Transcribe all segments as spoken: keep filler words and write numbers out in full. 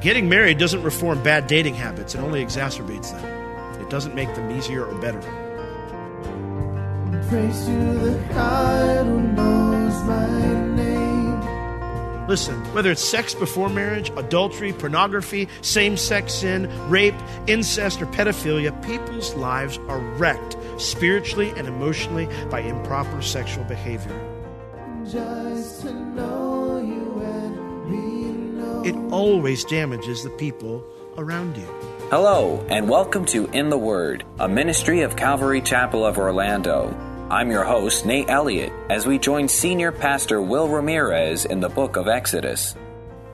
Getting married doesn't reform bad dating habits. It only exacerbates them. It doesn't make them easier or better. Praise to the God who knows my name. Listen, whether it's sex before marriage, adultery, pornography, same-sex sin, rape, incest, or pedophilia, people's lives are wrecked spiritually and emotionally by improper sexual behavior. Just to know you and me. It always damages the people around you. Hello, and welcome to In the Word, a ministry of Calvary Chapel of Orlando. I'm your host, Nate Elliott, as we join Senior Pastor Will Ramirez in the book of Exodus.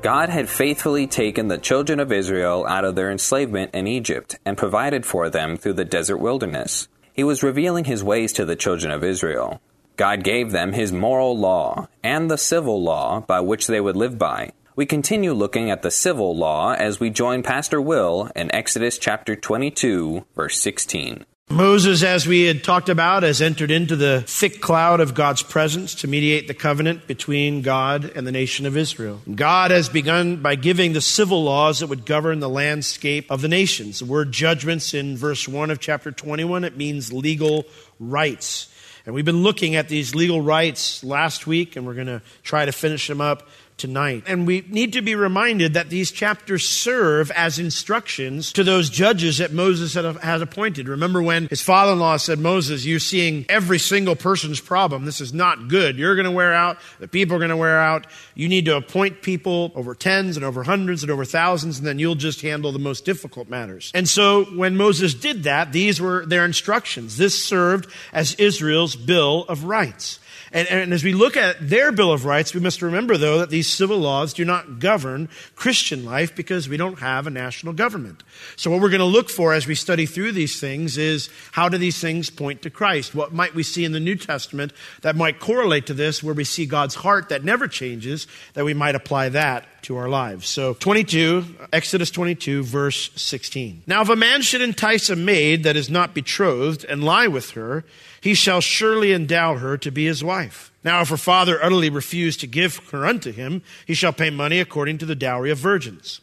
God had faithfully taken the children of Israel out of their enslavement in Egypt and provided for them through the desert wilderness. He was revealing his ways to the children of Israel. God gave them his moral law and the civil law by which they would live by. We continue looking at the civil law as we join Pastor Will in Exodus chapter twenty-two, verse sixteen. Moses, as we had talked about, has entered into the thick cloud of God's presence to mediate the covenant between God and the nation of Israel. God has begun by giving the civil laws that would govern the landscape of the nations. The word judgments in verse one of chapter twenty-one, it means legal rights. And we've been looking at these legal rights last week, and we're going to try to finish them up tonight. And we need to be reminded that these chapters serve as instructions to those judges that Moses had appointed. Remember when his father-in-law said, Moses, you're seeing every single person's problem. This is not good. You're going to wear out. The people are going to wear out. You need to appoint people over tens and over hundreds and over thousands, and then you'll just handle the most difficult matters. And so when Moses did that, these were their instructions. This served as Israel's Bill of Rights. And, and as we look at their Bill of Rights, we must remember, though, that these civil laws do not govern Christian life because we don't have a national government. So what we're going to look for as we study through these things is how do these things point to Christ? What might we see in the New Testament that might correlate to this, where we see God's heart that never changes, that we might apply that to our lives? So twenty-two, Exodus twenty-two, verse sixteen. Now, if a man should entice a maid that is not betrothed and lie with her, he shall surely endow her to be his wife. Now, if her father utterly refuse to give her unto him, he shall pay money according to the dowry of virgins.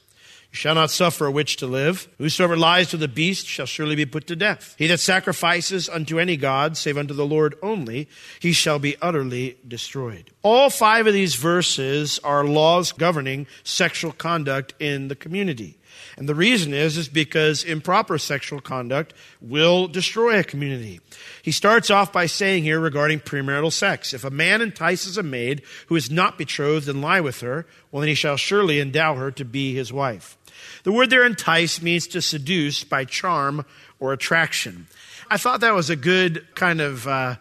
You shall not suffer a witch to live. Whosoever lies to the beast shall surely be put to death. He that sacrifices unto any god, save unto the Lord only, he shall be utterly destroyed. All five of these verses are laws governing sexual conduct in the community. And the reason is, is because improper sexual conduct will destroy a community. He starts off by saying here regarding premarital sex, if a man entices a maid who is not betrothed and lie with her, well, then he shall surely endow her to be his wife. The word there, entice, means to seduce by charm or attraction. I thought that was a good kind of uh,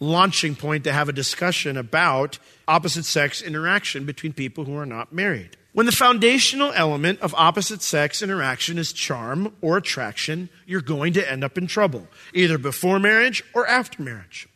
launching point to have a discussion about opposite sex interaction between people who are not married. When the foundational element of opposite sex interaction is charm or attraction, you're going to end up in trouble, either before marriage or after marriage.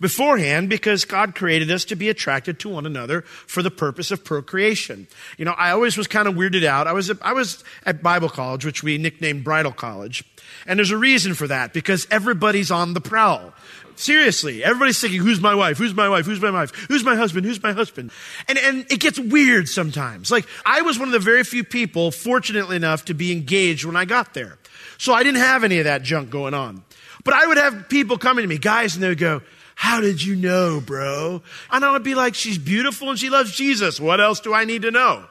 Beforehand, because God created us to be attracted to one another for the purpose of procreation. You know, I always was kind of weirded out. I was at, I was at Bible college, which we nicknamed Bridal College. And there's a reason for that, because everybody's on the prowl. Seriously, everybody's thinking, who's my wife? Who's my wife? Who's my wife? Who's my husband? Who's my husband? And and it gets weird sometimes. Like, I was one of the very few people, fortunately enough, to be engaged when I got there. So I didn't have any of that junk going on. But I would have people coming to me, guys, and they would go, how did you know, bro? And I would be like, she's beautiful and she loves Jesus. What else do I need to know?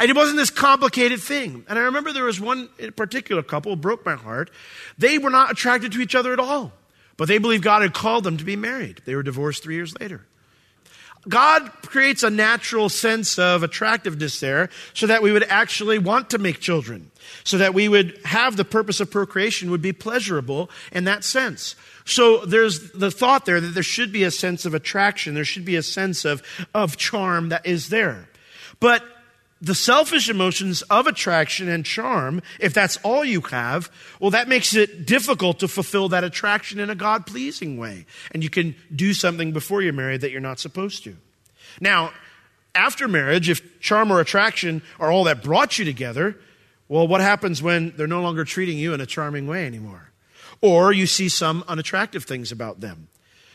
And it wasn't this complicated thing. And I remember there was one particular couple who broke my heart. They were not attracted to each other at all. But they believed God had called them to be married. They were divorced three years later. God creates a natural sense of attractiveness there so that we would actually want to make children, so that we would have the purpose of procreation would be pleasurable in that sense. So there's the thought there that there should be a sense of attraction. There should be a sense of, of charm that is there. But the selfish emotions of attraction and charm, if that's all you have, well, that makes it difficult to fulfill that attraction in a God-pleasing way. And you can do something before you're married that you're not supposed to. Now, after marriage, if charm or attraction are all that brought you together, well, what happens when they're no longer treating you in a charming way anymore? Or you see some unattractive things about them.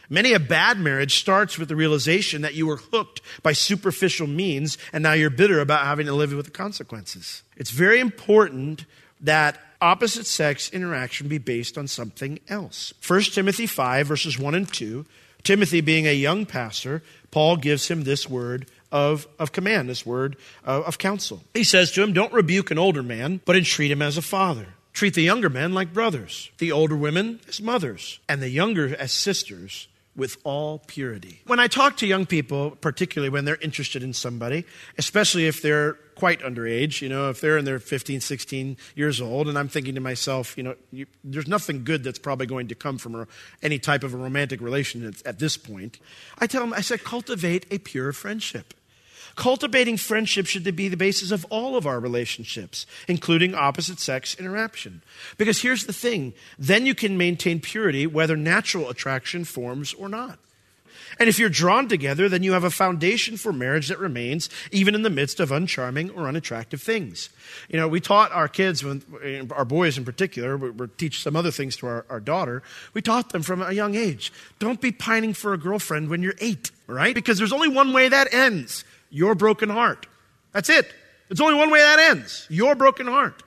Many a bad marriage starts with the realization that you were hooked by superficial means and now you're bitter about having to live with the consequences. It's very important that opposite sex interaction be based on something else. First Timothy five, verses one and two, Timothy being a young pastor, Paul gives him this word of, of command, this word of, of counsel. He says to him, don't rebuke an older man, but entreat him as a father. Treat the younger men like brothers, the older women as mothers, and the younger as sisters, with all purity. When I talk to young people, particularly when they're interested in somebody, especially if they're quite underage, you know, if they're in their fifteen, sixteen years old, and I'm thinking to myself, you know, you, there's nothing good that's probably going to come from a, any type of a romantic relationship at this point. I tell them, I said, cultivate a pure friendship. Cultivating friendship should be the basis of all of our relationships, including opposite sex interaction. Because here's the thing, then you can maintain purity whether natural attraction forms or not. And if you're drawn together, then you have a foundation for marriage that remains even in the midst of uncharming or unattractive things. You know, we taught our kids, when, our boys in particular, we, we teach some other things to our, our daughter. We taught them from a young age, don't be pining for a girlfriend when you're eight, right? Because there's only one way that ends. Your broken heart. That's it. It's only one way that ends. Your broken heart.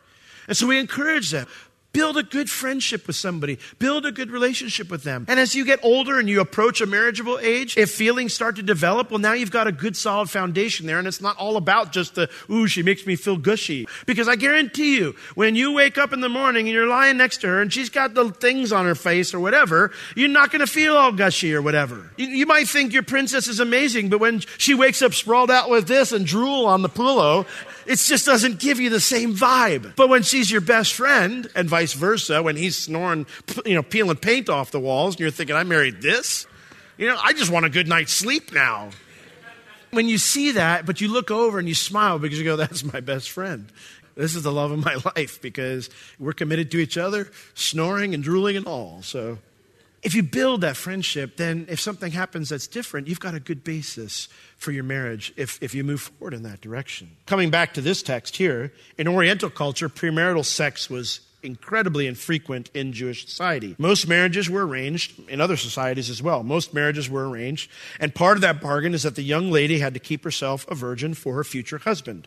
And so we encourage them. Build a good friendship with somebody. Build a good relationship with them. And as you get older and you approach a marriageable age, if feelings start to develop, well, now you've got a good solid foundation there. And it's not all about just the, ooh, she makes me feel gushy. Because I guarantee you, when you wake up in the morning and you're lying next to her and she's got the things on her face or whatever, you're not going to feel all gushy or whatever. You, you might think your princess is amazing, but when she wakes up sprawled out with this and drool on the pillow, it just doesn't give you the same vibe. But when she's your best friend and vice versa, when he's snoring, you know, peeling paint off the walls, and you're thinking, I married this? You know, I just want a good night's sleep now. When you see that, but you look over and you smile because you go, that's my best friend. This is the love of my life because we're committed to each other, snoring and drooling and all. So if you build that friendship, then if something happens that's different, you've got a good basis for your marriage if, if you move forward in that direction. Coming back to this text here, in Oriental culture, premarital sex was incredibly infrequent in Jewish society. Most marriages were arranged, in other societies as well. Most marriages were arranged, and part of that bargain is that the young lady had to keep herself a virgin for her future husband.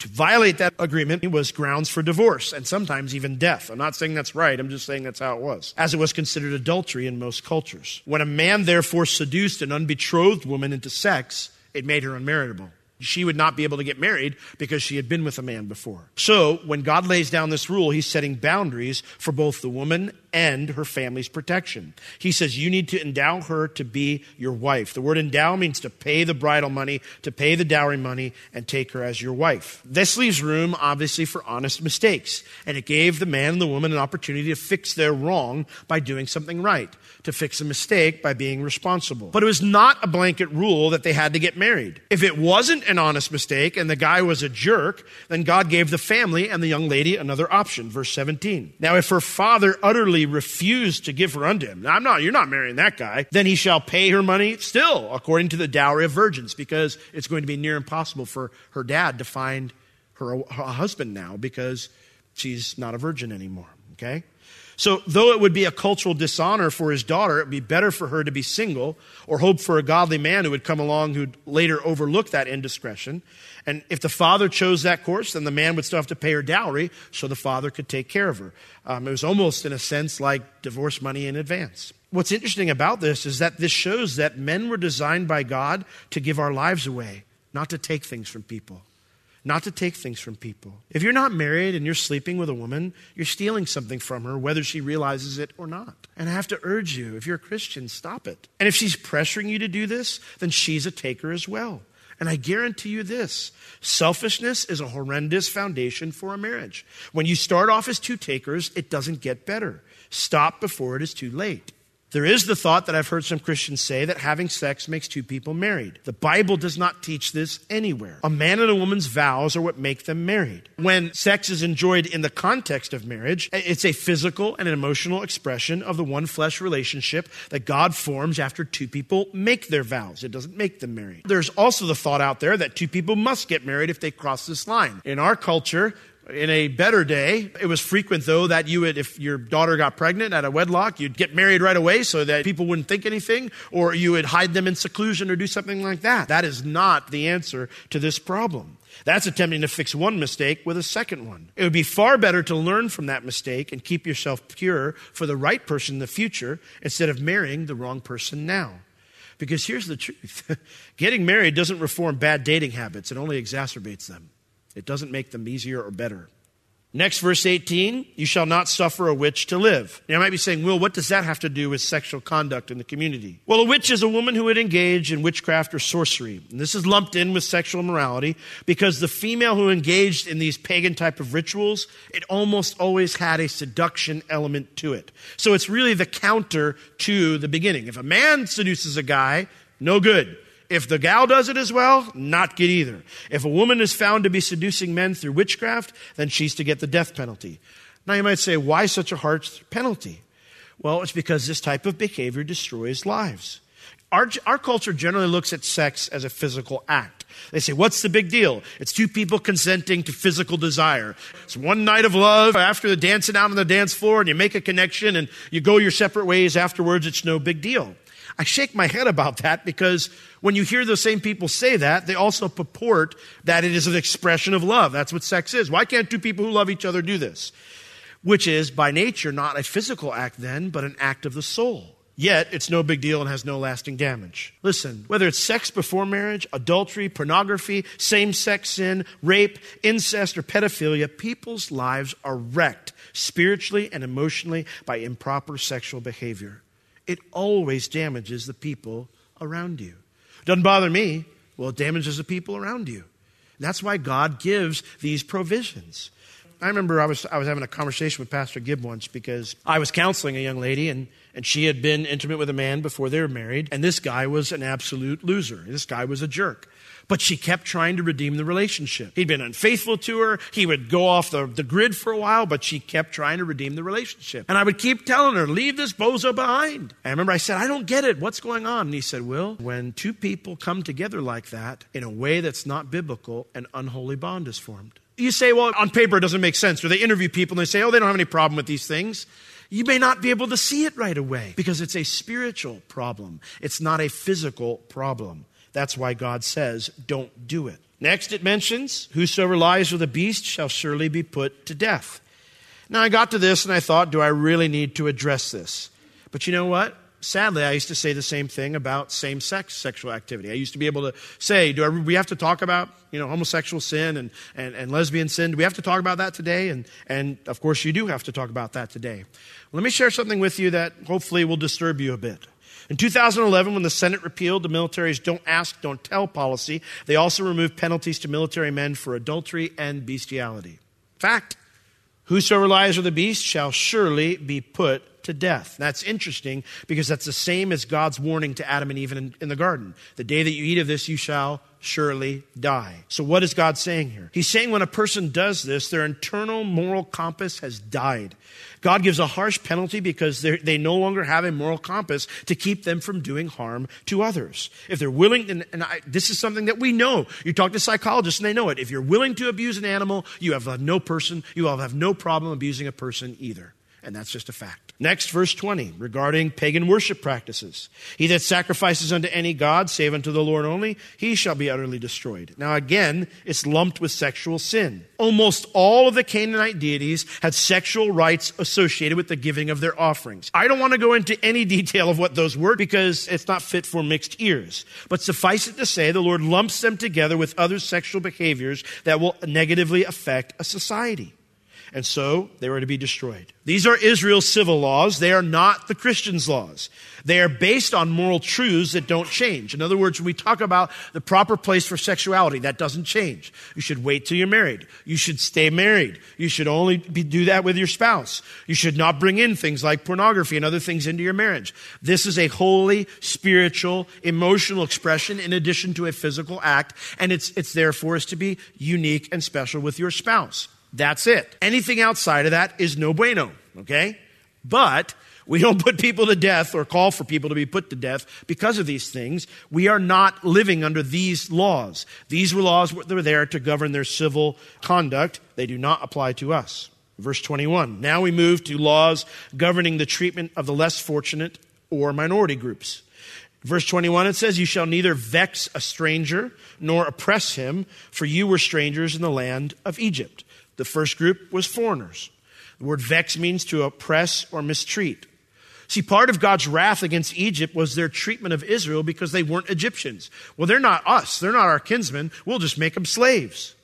To violate that agreement was grounds for divorce, and sometimes even death. I'm not saying that's right, I'm just saying that's how it was, as it was considered adultery in most cultures. When a man therefore seduced an unbetrothed woman into sex, it made her unmarriageable. She would not be able to get married because she had been with a man before. So when God lays down this rule, he's setting boundaries for both the woman and her family's protection. He says, you need to endow her to be your wife. The word endow means to pay the bridal money, to pay the dowry money, and take her as your wife. This leaves room, obviously, for honest mistakes. And it gave the man and the woman an opportunity to fix their wrong by doing something right, to fix a mistake by being responsible. But it was not a blanket rule that they had to get married. If it wasn't an honest mistake and the guy was a jerk, then God gave the family and the young lady another option. Verse seventeen. Now, if her father utterly refused to give her unto him, I'm not, you're not marrying that guy, then he shall pay her money still according to the dowry of virgins, because it's going to be near impossible for her dad to find her a husband now because she's not a virgin anymore, okay? So though it would be a cultural dishonor for his daughter, it would be better for her to be single or hope for a godly man who would come along who'd later overlook that indiscretion. And if the father chose that course, then the man would still have to pay her dowry so the father could take care of her. Um, it was almost, in a sense, like divorce money in advance. What's interesting about this is that this shows that men were designed by God to give our lives away, not to take things from people. Not to take things from people. If you're not married and you're sleeping with a woman, you're stealing something from her, whether she realizes it or not. And I have to urge you, if you're a Christian, stop it. And if she's pressuring you to do this, then she's a taker as well. And I guarantee you this, selfishness is a horrendous foundation for a marriage. When you start off as two takers, it doesn't get better. Stop before it is too late. There is the thought that I've heard some Christians say that having sex makes two people married. The Bible does not teach this anywhere. A man and a woman's vows are what make them married. When sex is enjoyed in the context of marriage, it's a physical and an emotional expression of the one flesh relationship that God forms after two people make their vows. It doesn't make them married. There's also the thought out there that two people must get married if they cross this line. In our culture, in a better day, it was frequent, though, that you would, if your daughter got pregnant at a wedlock, you'd get married right away so that people wouldn't think anything, or you would hide them in seclusion or do something like that. That is not the answer to this problem. That's attempting to fix one mistake with a second one. It would be far better to learn from that mistake and keep yourself pure for the right person in the future instead of marrying the wrong person now. Because here's the truth. Getting married doesn't reform bad dating habits. It only exacerbates them. It doesn't make them easier or better. Next, verse eighteen, you shall not suffer a witch to live. Now, you might be saying, Will, what does that have to do with sexual conduct in the community? Well, a witch is a woman who would engage in witchcraft or sorcery. And this is lumped in with sexual immorality because the female who engaged in these pagan type of rituals, it almost always had a seduction element to it. So it's really the counter to the beginning. If a man seduces a guy, no good. If the gal does it as well, not good either. If a woman is found to be seducing men through witchcraft, then she's to get the death penalty. Now you might say, why such a harsh penalty? Well, it's because this type of behavior destroys lives. Our, our culture generally looks at sex as a physical act. They say, what's the big deal? It's two people consenting to physical desire. It's one night of love after the dancing out on the dance floor and you make a connection and you go your separate ways afterwards. It's no big deal. I shake my head about that because when you hear those same people say that, they also purport that it is an expression of love. That's what sex is. Why can't two people who love each other do this? Which is, by nature, not a physical act then, but an act of the soul. Yet, it's no big deal and has no lasting damage. Listen, whether it's sex before marriage, adultery, pornography, same-sex sin, rape, incest, or pedophilia, people's lives are wrecked spiritually and emotionally by improper sexual behavior. It always damages the people around you. Doesn't bother me. Well, it damages the people around you. And that's why God gives these provisions. I remember I was I was having a conversation with Pastor Gibb once because I was counseling a young lady and, and she had been intimate with a man before they were married. And this guy was an absolute loser. This guy was a jerk. But she kept trying to redeem the relationship. He'd been unfaithful to her. He would go off the, the grid for a while, but she kept trying to redeem the relationship. And I would keep telling her, leave this bozo behind. And I remember I said, I don't get it. What's going on? And he said, Will, when two people come together like that in a way that's not biblical, an unholy bond is formed. You say, well, on paper, it doesn't make sense. Or they interview people and they say, oh, they don't have any problem with these things. You may not be able to see it right away because it's a spiritual problem. It's not a physical problem. That's why God says, don't do it. Next, it mentions, whosoever lies with a beast shall surely be put to death. Now, I got to this and I thought, do I really need to address this? But you know what? Sadly, I used to say the same thing about same-sex sexual activity. I used to be able to say, do I, we have to talk about, you know, homosexual sin and, and, and lesbian sin? Do we have to talk about that today? And, and of course, you do have to talk about that today. Let me share something with you that hopefully will disturb you a bit. In two thousand eleven, when the Senate repealed the military's don't ask, don't tell policy, they also removed penalties to military men for adultery and bestiality. Fact, whosoever lies with a beast shall surely be put to death. That's interesting because that's the same as God's warning to Adam and Eve in, in the garden. The day that you eat of this, you shall surely die. So what is God saying here? He's saying when a person does this, their internal moral compass has died. God gives a harsh penalty because they no longer have a moral compass to keep them from doing harm to others. If they're willing, and, and I, this is something that we know. You talk to psychologists and they know it. If you're willing to abuse an animal, you have no person, you will have no problem abusing a person either. And that's just a fact. Next, verse twenty, regarding pagan worship practices. He that sacrifices unto any god, save unto the Lord only, he shall be utterly destroyed. Now again, it's lumped with sexual sin. Almost all of the Canaanite deities had sexual rites associated with the giving of their offerings. I don't want to go into any detail of what those were because it's not fit for mixed ears. But suffice it to say, the Lord lumps them together with other sexual behaviors that will negatively affect a society. And so they were to be destroyed. These are Israel's civil laws. They are not the Christians' laws. They are based on moral truths that don't change. In other words, when we talk about the proper place for sexuality, that doesn't change. You should wait till you're married. You should stay married. You should only be, do that with your spouse. You should not bring in things like pornography and other things into your marriage. This is a holy, spiritual, emotional expression in addition to a physical act, and it's, it's therefore is to be unique and special with your spouse. That's it. Anything outside of that is no bueno, okay? But we don't put people to death or call for people to be put to death because of these things. We are not living under these laws. These were laws that were there to govern their civil conduct. They do not apply to us. Verse twenty-one, now we move to laws governing the treatment of the less fortunate or minority groups. Verse twenty-one, it says, you shall neither vex a stranger nor oppress him, for you were strangers in the land of Egypt. The first group was foreigners. The word vex means to oppress or mistreat. See, part of God's wrath against Egypt was their treatment of Israel because they weren't Egyptians. Well, they're not us. They're not our kinsmen. We'll just make them slaves.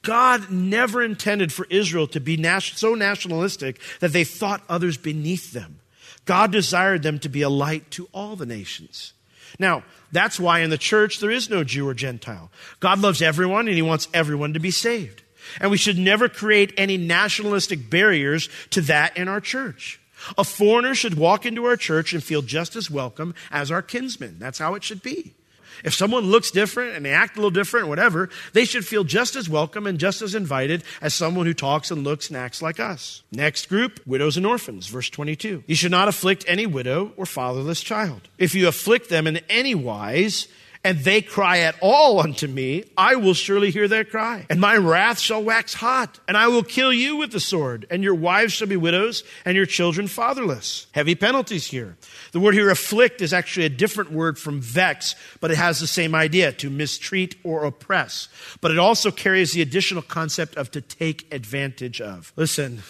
God never intended for Israel to be so nationalistic that they thought others beneath them. God desired them to be a light to all the nations. Now, that's why in the church there is no Jew or Gentile. God loves everyone and he wants everyone to be saved. And we should never create any nationalistic barriers to that in our church. A foreigner should walk into our church and feel just as welcome as our kinsmen. That's how it should be. If someone looks different and they act a little different, whatever, they should feel just as welcome and just as invited as someone who talks and looks and acts like us. Next group, widows and orphans, verse twenty-two. You should not afflict any widow or fatherless child. If you afflict them in any wise, and they cry at all unto me, I will surely hear their cry. And my wrath shall wax hot, and I will kill you with the sword, and your wives shall be widows, and your children fatherless. Heavy penalties here. The word here, afflict, is actually a different word from vex, but it has the same idea, to mistreat or oppress. But it also carries the additional concept of to take advantage of. Listen,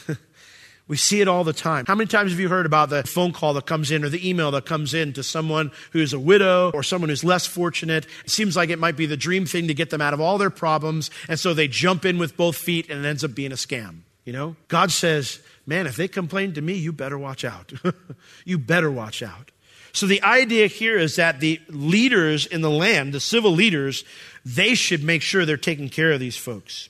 we see it all the time. How many times have you heard about the phone call that comes in or the email that comes in to someone who's a widow or someone who's less fortunate? It seems like it might be the dream thing to get them out of all their problems, and so they jump in with both feet and it ends up being a scam, you know? God says, man, if they complain to me, you better watch out. You better watch out. So the idea here is that the leaders in the land, the civil leaders, they should make sure they're taking care of these folks.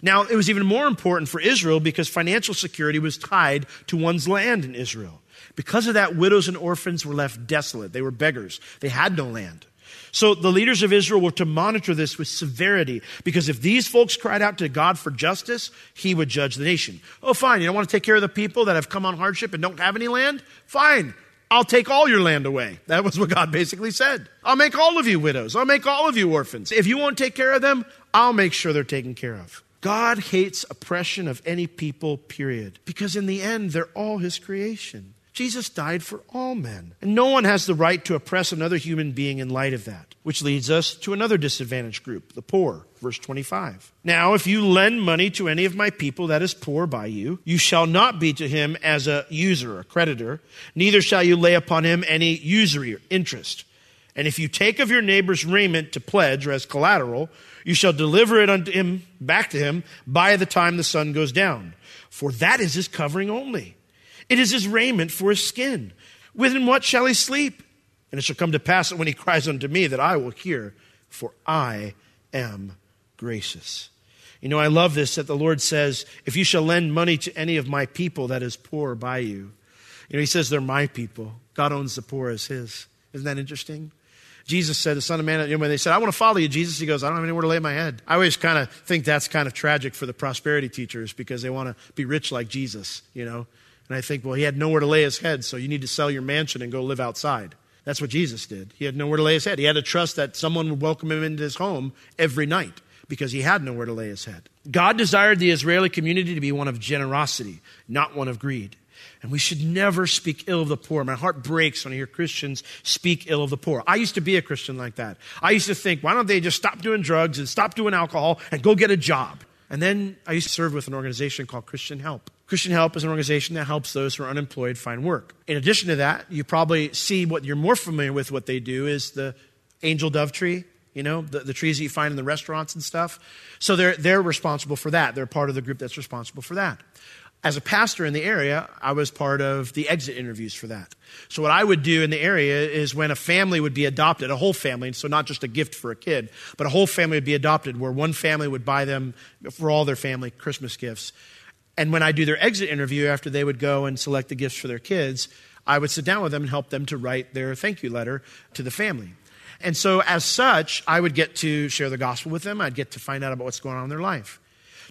Now, it was even more important for Israel because financial security was tied to one's land in Israel. Because of that, widows and orphans were left desolate. They were beggars. They had no land. So the leaders of Israel were to monitor this with severity because if these folks cried out to God for justice, he would judge the nation. Oh, fine, you don't want to take care of the people that have come on hardship and don't have any land? Fine. I'll take all your land away. That was what God basically said. I'll make all of you widows. I'll make all of you orphans. If you won't take care of them, I'll make sure they're taken care of. God hates oppression of any people, period, because in the end, they're all his creation. Jesus died for all men, and no one has the right to oppress another human being in light of that, which leads us to another disadvantaged group, the poor, verse twenty-five. Now, if you lend money to any of my people that is poor by you, you shall not be to him as a usurer, a creditor, neither shall you lay upon him any usury or interest. And if you take of your neighbor's raiment to pledge or as collateral, you shall deliver it unto him, back to him by the time the sun goes down. For that is his covering only. It is his raiment for his skin. Within what shall he sleep? And it shall come to pass that when he cries unto me that I will hear, for I am gracious. You know, I love this, that the Lord says, if you shall lend money to any of my people that is poor by you. You know, he says they're my people. God owns the poor as his. Isn't that interesting? Jesus said, the Son of Man, you know, when they said, I want to follow you, Jesus, he goes, I don't have anywhere to lay my head. I always kind of think that's kind of tragic for the prosperity teachers because they want to be rich like Jesus, you know. And I think, well, he had nowhere to lay his head, so you need to sell your mansion and go live outside. That's what Jesus did. He had nowhere to lay his head. He had to trust that someone would welcome him into his home every night because he had nowhere to lay his head. God desired the Israeli community to be one of generosity, not one of greed. And we should never speak ill of the poor. My heart breaks when I hear Christians speak ill of the poor. I used to be a Christian like that. I used to think, why don't they just stop doing drugs and stop doing alcohol and go get a job? And then I used to serve with an organization called Christian Help. Christian Help is an organization that helps those who are unemployed find work. In addition to that, you probably see what you're more familiar with what they do is the angel dove tree. you know, the, the trees that you find in the restaurants and stuff. So they're, they're responsible for that. They're part of the group that's responsible for that. As a pastor in the area, I was part of the exit interviews for that. So what I would do in the area is when a family would be adopted, a whole family, and so not just a gift for a kid, but a whole family would be adopted where one family would buy them, for all their family, Christmas gifts. And when I do their exit interview after they would go and select the gifts for their kids, I would sit down with them and help them to write their thank you letter to the family. And so as such, I would get to share the gospel with them. I'd get to find out about what's going on in their life.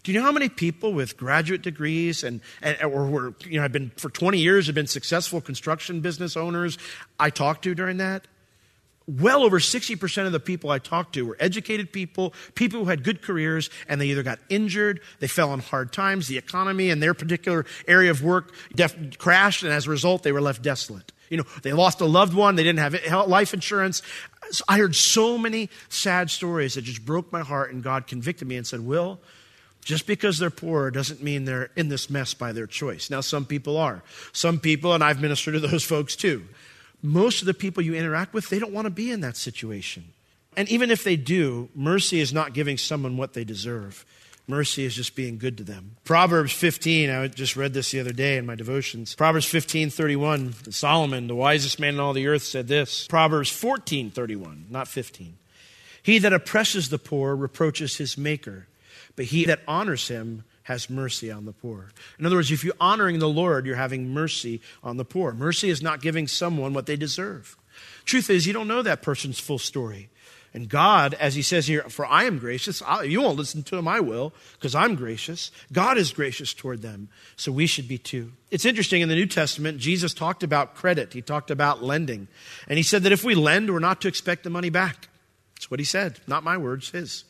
Do you know how many people with graduate degrees and, and or were, you know, I've been for twenty years have been successful construction business owners I talked to during that? Well over sixty percent of the people I talked to were educated people, people who had good careers, and they either got injured, they fell on hard times, the economy in their particular area of work def- crashed, and as a result, they were left desolate. You know, they lost a loved one, they didn't have life insurance. So I heard so many sad stories that just broke my heart, and God convicted me and said, Will, just because they're poor doesn't mean they're in this mess by their choice. Now, some people are. Some people, and I've ministered to those folks too. Most of the people you interact with, they don't want to be in that situation. And even if they do, mercy is not giving someone what they deserve. Mercy is just being good to them. Proverbs fifteen, I just read this the other day in my devotions. Proverbs fifteen thirty-one, Solomon, the wisest man in all the earth, said this. Proverbs fourteen thirty-one, not fifteen. He that oppresses the poor reproaches his maker, but he that honors him has mercy on the poor. In other words, if you're honoring the Lord, you're having mercy on the poor. Mercy is not giving someone what they deserve. Truth is, you don't know that person's full story. And God, as he says here, for I am gracious. I, you won't listen to him, I will, because I'm gracious. God is gracious toward them, so we should be too. It's interesting, in the New Testament, Jesus talked about credit. He talked about lending. And he said that if we lend, we're not to expect the money back. That's what he said. Not my words, his.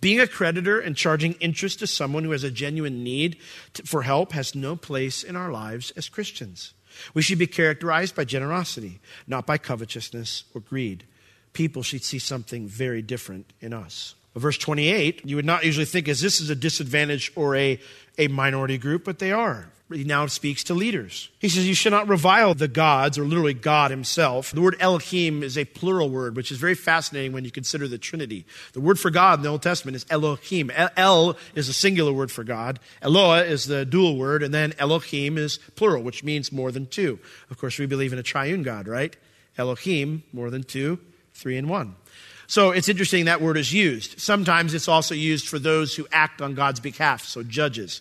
Being a creditor and charging interest to someone who has a genuine need for help has no place in our lives as Christians. We should be characterized by generosity, not by covetousness or greed. People should see something very different in us. Verse twenty-eight, you would not usually think as this is a disadvantage or a, a minority group, but they are. He now speaks to leaders. He says, you should not revile the gods, or literally God himself. The word Elohim is a plural word, which is very fascinating when you consider the Trinity. The word for God in the Old Testament is Elohim. El is a singular word for God. Eloah is the dual word, and then Elohim is plural, which means more than two. Of course, we believe in a triune God, right? Elohim, more than two, three, and one. So it's interesting that word is used. Sometimes it's also used for those who act on God's behalf, so judges.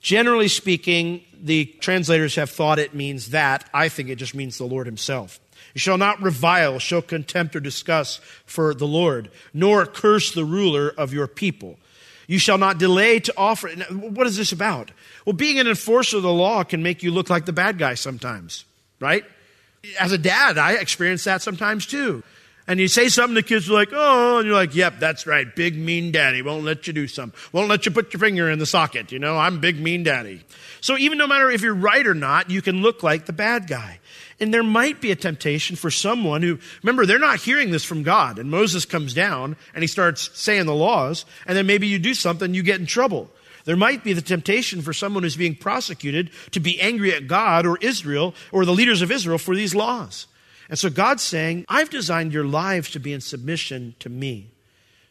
Generally speaking, the translators have thought it means that. I think it just means the Lord himself. You shall not revile, show contempt or disgust for the Lord, nor curse the ruler of your people. You shall not delay to offer. What is this about? Well, being an enforcer of the law can make you look like the bad guy sometimes, right? As a dad, I experience that sometimes too. And you say something, the kids are like, oh, and you're like, yep, that's right, big mean daddy, won't let you do something, won't let you put your finger in the socket, you know, I'm big mean daddy. So even no matter if you're right or not, you can look like the bad guy. And there might be a temptation for someone who, remember, they're not hearing this from God, and Moses comes down, and he starts saying the laws, and then maybe you do something, you get in trouble. There might be the temptation for someone who's being prosecuted to be angry at God or Israel or the leaders of Israel for these laws. And so God's saying, I've designed your lives to be in submission to me.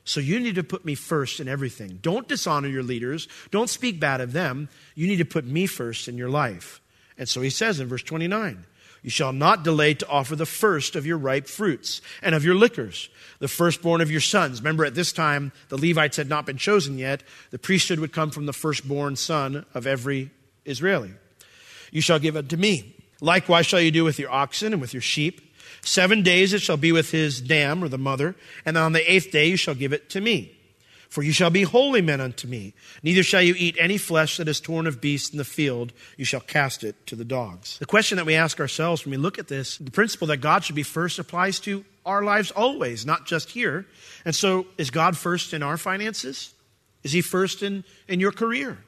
So you need to put me first in everything. Don't dishonor your leaders. Don't speak bad of them. You need to put me first in your life. And so he says in verse twenty-nine, you shall not delay to offer the first of your ripe fruits and of your liquors, the firstborn of your sons. Remember, at this time, the Levites had not been chosen yet. The priesthood would come from the firstborn son of every Israeli. You shall give unto me. Likewise shall you do with your oxen and with your sheep. Seven days it shall be with his dam, or the mother, and on the eighth day you shall give it to me. For you shall be holy men unto me. Neither shall you eat any flesh that is torn of beasts in the field. You shall cast it to the dogs. The question that we ask ourselves when we look at this, the principle that God should be first applies to our lives always, not just here. And so is God first in our finances? Is he first in, in your career?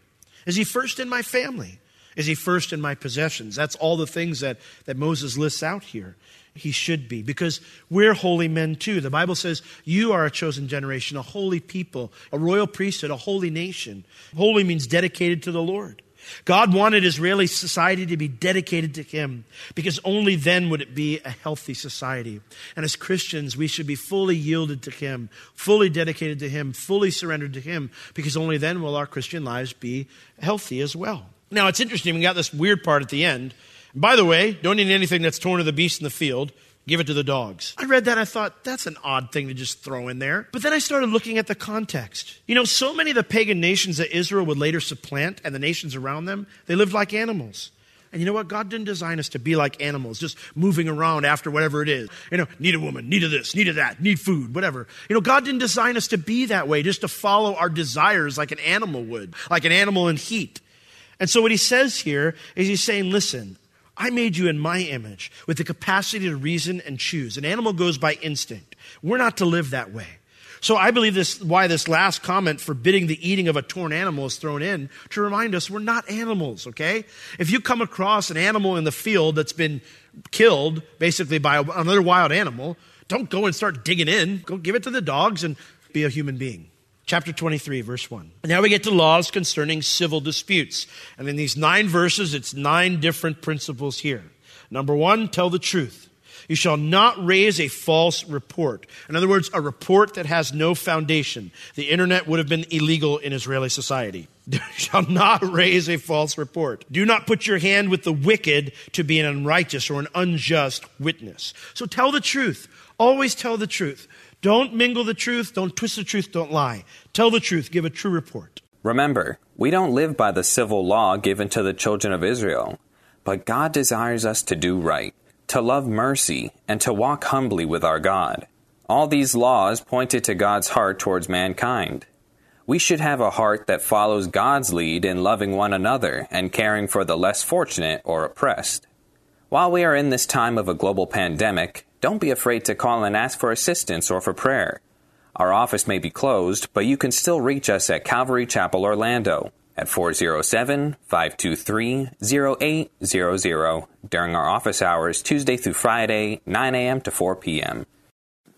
Is he first in my family? Is he first in my possessions? That's all the things that, that Moses lists out here. He should be, because we're holy men too. The Bible says you are a chosen generation, a holy people, a royal priesthood, a holy nation. Holy means dedicated to the Lord. God wanted Israeli society to be dedicated to him because only then would it be a healthy society. And as Christians, we should be fully yielded to him, fully dedicated to him, fully surrendered to him, because only then will our Christian lives be healthy as well. Now, it's interesting. We got this weird part at the end. And by the way, don't eat anything that's torn to the beast in the field. Give it to the dogs. I read that and I thought, that's an odd thing to just throw in there. But then I started looking at the context. You know, so many of the pagan nations that Israel would later supplant and the nations around them, they lived like animals. And you know what? God didn't design us to be like animals, just moving around after whatever it is. You know, need a woman, need a this, need a that, need food, whatever. You know, God didn't design us to be that way, just to follow our desires like an animal would, like an animal in heat. And so what he says here is he's saying, listen, I made you in my image with the capacity to reason and choose. An animal goes by instinct. We're not to live that way. So I believe this, why this last comment forbidding the eating of a torn animal is thrown in to remind us we're not animals, okay? If you come across an animal in the field that's been killed basically by another wild animal, don't go and start digging in. Go give it to the dogs and be a human being. Chapter twenty-three, verse one. And now we get to laws concerning civil disputes. And in these nine verses, it's nine different principles here. Number one, tell the truth. You shall not raise a false report. In other words, a report that has no foundation. The internet would have been illegal in Israeli society. You shall not raise a false report. Do not put your hand with the wicked to be an unrighteous or an unjust witness. So tell the truth. Always tell the truth. Don't mingle the truth, don't twist the truth, don't lie. Tell the truth, give a true report. Remember, we don't live by the civil law given to the children of Israel, but God desires us to do right, to love mercy, and to walk humbly with our God. All these laws pointed to God's heart towards mankind. We should have a heart that follows God's lead in loving one another and caring for the less fortunate or oppressed. While we are in this time of a global pandemic, don't be afraid to call and ask for assistance or for prayer. Our office may be closed, but you can still reach us at Calvary Chapel Orlando at four oh seven, five two three, oh eight hundred during our office hours Tuesday through Friday, nine a.m. to four p.m.